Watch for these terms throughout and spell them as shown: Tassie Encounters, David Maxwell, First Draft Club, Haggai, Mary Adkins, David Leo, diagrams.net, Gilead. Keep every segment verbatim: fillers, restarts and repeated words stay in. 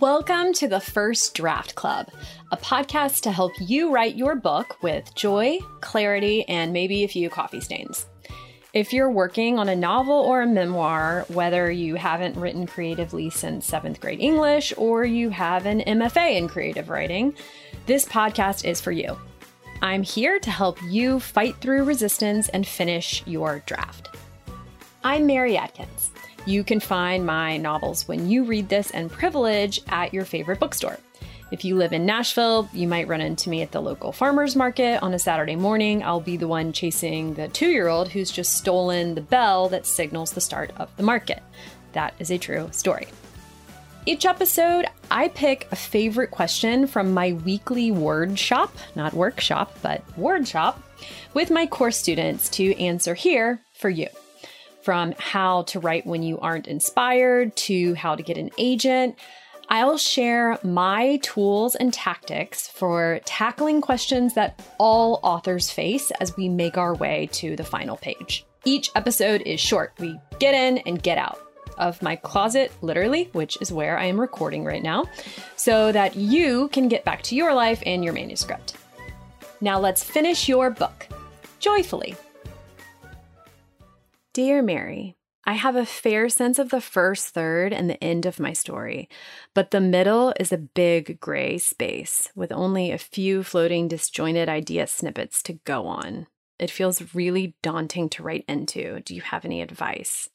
Welcome to the First Draft Club, a podcast to help you write your book with joy, clarity, and maybe a few coffee stains. If you're working on a novel or a memoir, whether you haven't written creatively since seventh grade English or you have an M F A in creative writing, this podcast is for you. I'm here to help you fight through resistance and finish your draft. I'm Mary Adkins. You can find my novels When You Read This and Privilege at your favorite bookstore. If you live in Nashville, you might run into me at the local farmer's market on a Saturday morning. I'll be the one chasing the two-year-old who's just stolen the bell that signals the start of the market. That is a true story. Each episode, I pick a favorite question from my weekly word shop, not workshop, but word shop, with my course students to answer here for you. From how to write when you aren't inspired to how to get an agent, I'll share my tools and tactics for tackling questions that all authors face as we make our way to the final page. Each episode is short. We get in and get out of my closet, literally, which is where I am recording right now, so that you can get back to your life and your manuscript. Now let's finish your book joyfully. Dear Mary, I have a fair sense of the first third and the end of my story, but the middle is a big gray space with only a few floating disjointed idea snippets to go on. It feels really daunting to write into. Do you have any advice?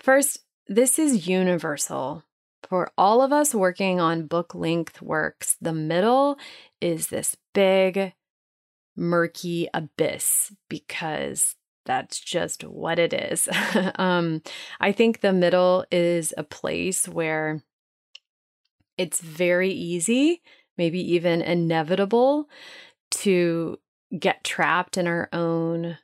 First, this is universal. For all of us working on book-length works, the middle is this big, murky abyss because that's just what it is. um, I think the middle is a place where it's very easy, maybe even inevitable, to get trapped in our own,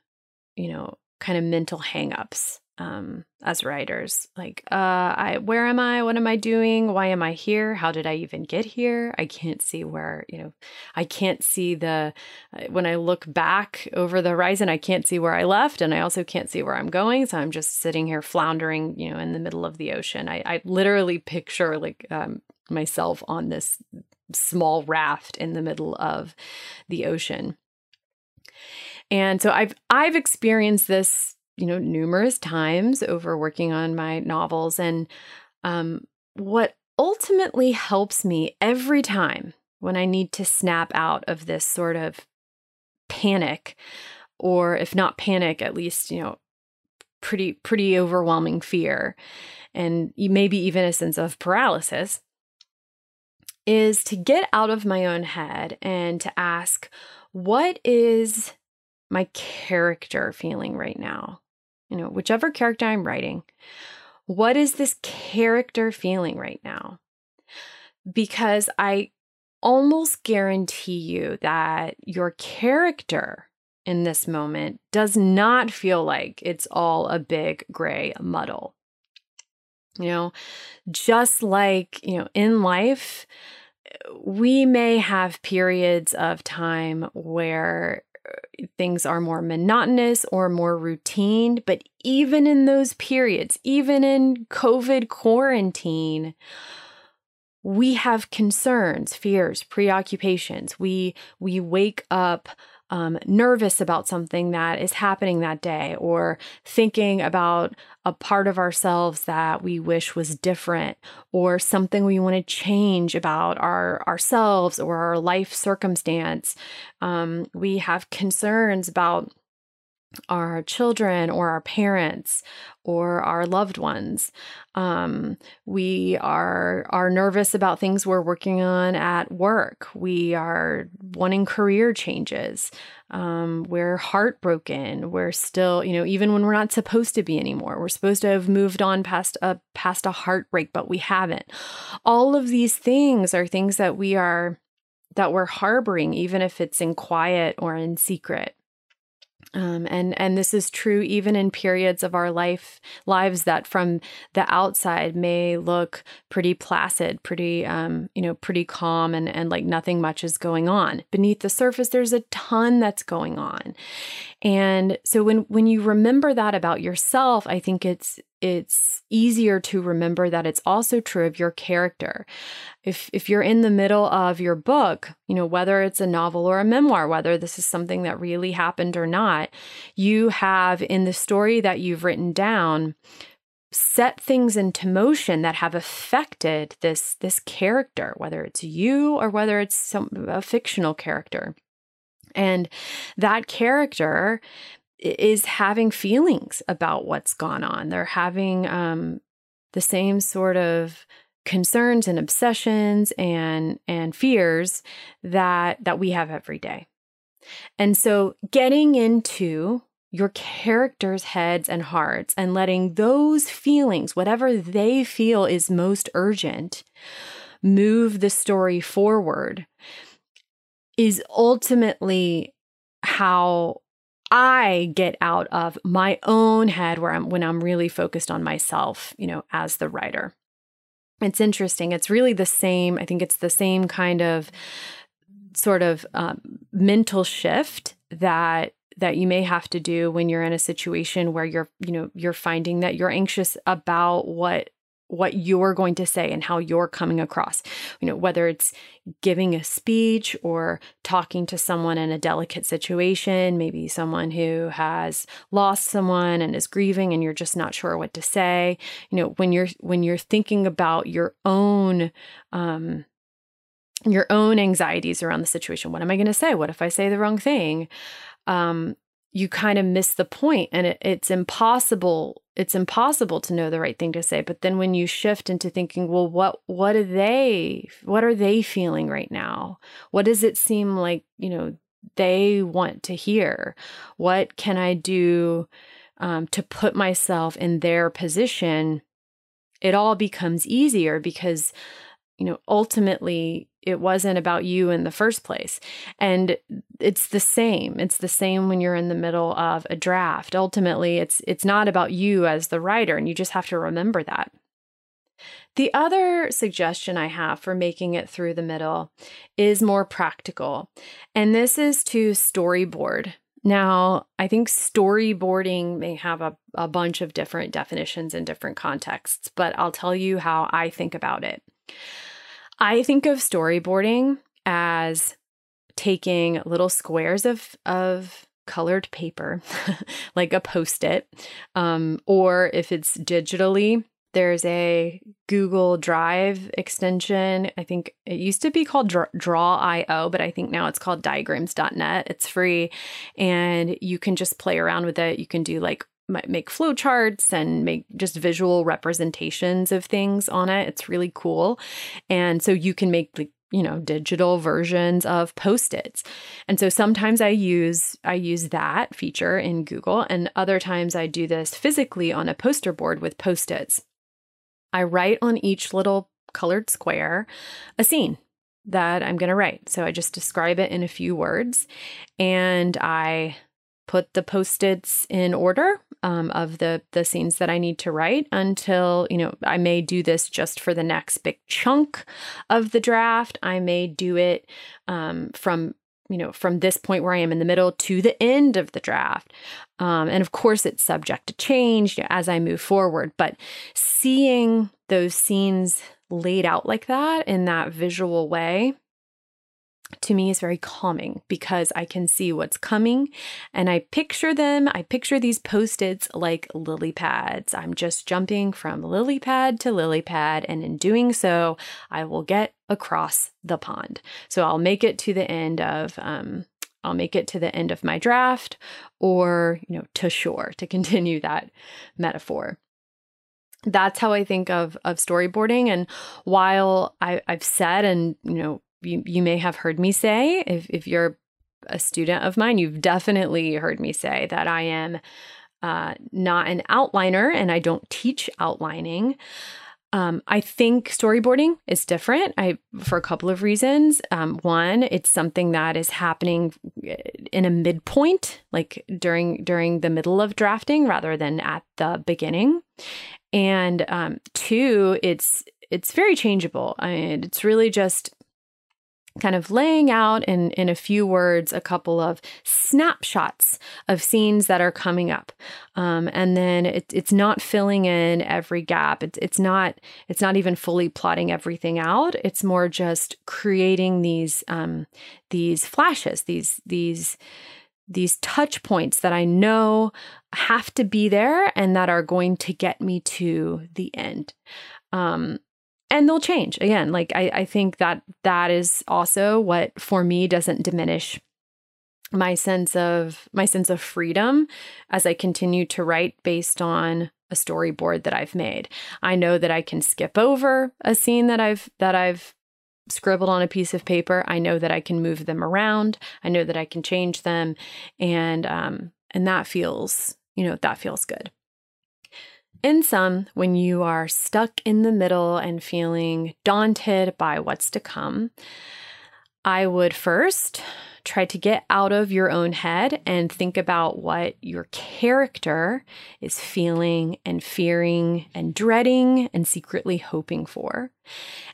you know, kind of mental hangups um, as writers. Like, uh, I, where am I? What am I doing? Why am I here? How did I even get here? I can't see where, you know, I can't see the, when I look back over the horizon, I can't see where I left. And I also can't see where I'm going. So I'm just sitting here floundering, you know, in the middle of the ocean. I, I literally picture like, um, myself on this small raft in the middle of the ocean. And so I've, I've experienced this, you know, numerous times over working on my novels. And um, what ultimately helps me every time when I need to snap out of this sort of panic, or if not panic, at least, you know, pretty, pretty overwhelming fear, and maybe even a sense of paralysis, is to get out of my own head and to ask, what is my character feeling right now? You know, whichever character I'm writing, what is this character feeling right now? Because I almost guarantee you that your character in this moment does not feel like it's all a big gray muddle. You know, just like, you know, in life, we may have periods of time where things are more monotonous or more routine, but even in those periods, even in COVID quarantine, we have concerns, fears, preoccupations. We we wake up um, nervous about something that is happening that day, or thinking about a part of ourselves that we wish was different, or something we want to change about our ourselves or our life circumstance. Um, we have concerns about our children or our parents or our loved ones. Um, we are are nervous about things we're working on at work. We are wanting career changes. Um, we're heartbroken. We're still, you know, even when we're not supposed to be anymore, we're supposed to have moved on past a past a heartbreak, but we haven't. All of these things are things that we are that we're harboring, even if it's in quiet or in secret. Um, and, and this is true even in periods of our life lives that from the outside may look pretty placid, pretty, um, you know, pretty calm and, and like nothing much is going on. Beneath the surface, there's a ton that's going on. And so when, when you remember that about yourself, I think it's, it's easier to remember that it's also true of your character. If if you're in the middle of your book, you know, whether it's a novel or a memoir, whether this is something that really happened or not, you have in the story that you've written down set things into motion that have affected this this character, whether it's you or whether it's some a fictional character. And that character is having feelings about what's gone on. They're having um, the same sort of concerns and obsessions and and fears that that we have every day. And so getting into your characters' heads and hearts and letting those feelings, whatever they feel is most urgent, move the story forward is ultimately how I get out of my own head where I'm when I'm really focused on myself, you know, as the writer. It's interesting. It's really the same. I think it's the same kind of sort of um, mental shift that that you may have to do when you're in a situation where you're, you know, you're finding that you're anxious about what what you're going to say and how you're coming across, you know, whether it's giving a speech or talking to someone in a delicate situation, maybe someone who has lost someone and is grieving and you're just not sure what to say. You know, when you're, when you're thinking about your own, um, your own anxieties around the situation, what am I going to say? What if I say the wrong thing? Um, you kind of miss the point and it, it's impossible. It's impossible to know the right thing to say. But then when you shift into thinking, well, what, what are they, what are they feeling right now? What does it seem like, you know, they want to hear? What can I do um, to put myself in their position? It all becomes easier because, you know, ultimately it wasn't about you in the first place. And it's the same. It's the same when you're in the middle of a draft. Ultimately, it's it's not about you as the writer, and you just have to remember that. The other suggestion I have for making it through the middle is more practical, and this is to storyboard. Now, I think storyboarding may have a, a bunch of different definitions in different contexts, but I'll tell you how I think about it. I think of storyboarding as taking little squares of, of colored paper, like a Post-it, um, or if it's digitally, there's a Google Drive extension. I think it used to be called Draw dot I O, but I think now it's called diagrams dot net. It's free, and you can just play around with it. You can do like make flowcharts and make just visual representations of things on it. It's really cool. And so you can make the, you know, digital versions of Post-its. And so sometimes I use, I use that feature in Google, and other times I do this physically on a poster board with Post-its. I write on each little colored square a scene that I'm going to write. So I just describe it in a few words, and I put the Post-its in order um, of the, the scenes that I need to write until, you know, I may do this just for the next big chunk of the draft. I may do it um, from, you know, from this point where I am in the middle to the end of the draft. Um, and of course, it's subject to change you know, as I move forward. But seeing those scenes laid out like that in that visual way, to me is very calming because I can see what's coming and I picture them. I picture these Post-its like lily pads. I'm just jumping from lily pad to lily pad. And in doing so, I will get across the pond. So I'll make it to the end of, um, I'll make it to the end of my draft or, you know, to shore, to continue that metaphor. That's how I think of, of storyboarding. And while I, I've said, and, you know, You, you may have heard me say, if, if you're a student of mine, you've definitely heard me say that I am uh, not an outliner and I don't teach outlining. Um, I think storyboarding is different I, for a couple of reasons. Um, one, it's something that is happening in a midpoint, like during during the middle of drafting rather than at the beginning. And um, two, it's, it's very changeable. I mean, it's really just kind of laying out in, in a few words, a couple of snapshots of scenes that are coming up. Um, and then it, it's not filling in every gap. It's, it's not, it's not even fully plotting everything out. It's more just creating these, um, these flashes, these, these, these touch points that I know have to be there and that are going to get me to the end. Um, And they'll change again. Like I, I think that that is also what for me doesn't diminish my sense of my sense of freedom as I continue to write based on a storyboard that I've made. I know that I can skip over a scene that I've that I've scribbled on a piece of paper. I know that I can move them around. I know that I can change them, and um, and that feels, you know, that feels good. In sum, when you are stuck in the middle and feeling daunted by what's to come, I would first try to get out of your own head and think about what your character is feeling and fearing and dreading and secretly hoping for.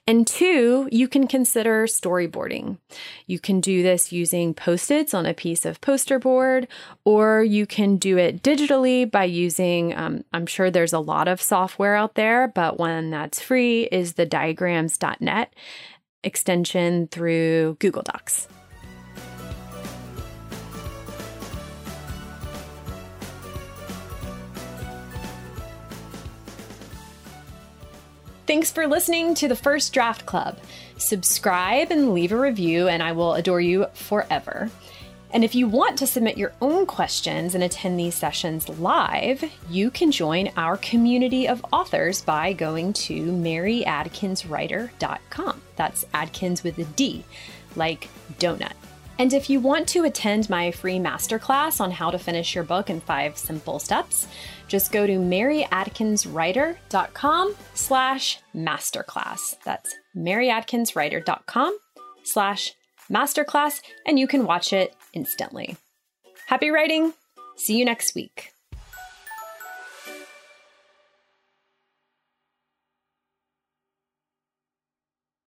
And two, you can consider storyboarding. You can do this using Post-its on a piece of poster board, or you can do it digitally by using, um, I'm sure there's a lot of software out there, but one that's free is the diagrams dot net extension through Google Docs. Thanks for listening to the First Draft Club. Subscribe and leave a review, and I will adore you forever. And if you want to submit your own questions and attend these sessions live, you can join our community of authors by going to mary adkins writer dot com. That's Adkins with a D, like donut. And if you want to attend my free masterclass on how to finish your book in five simple steps, just go to mary adkins writer dot com slash masterclass. That's mary adkins writer dot com slash masterclass, and you can watch it instantly. Happy writing. See you next week.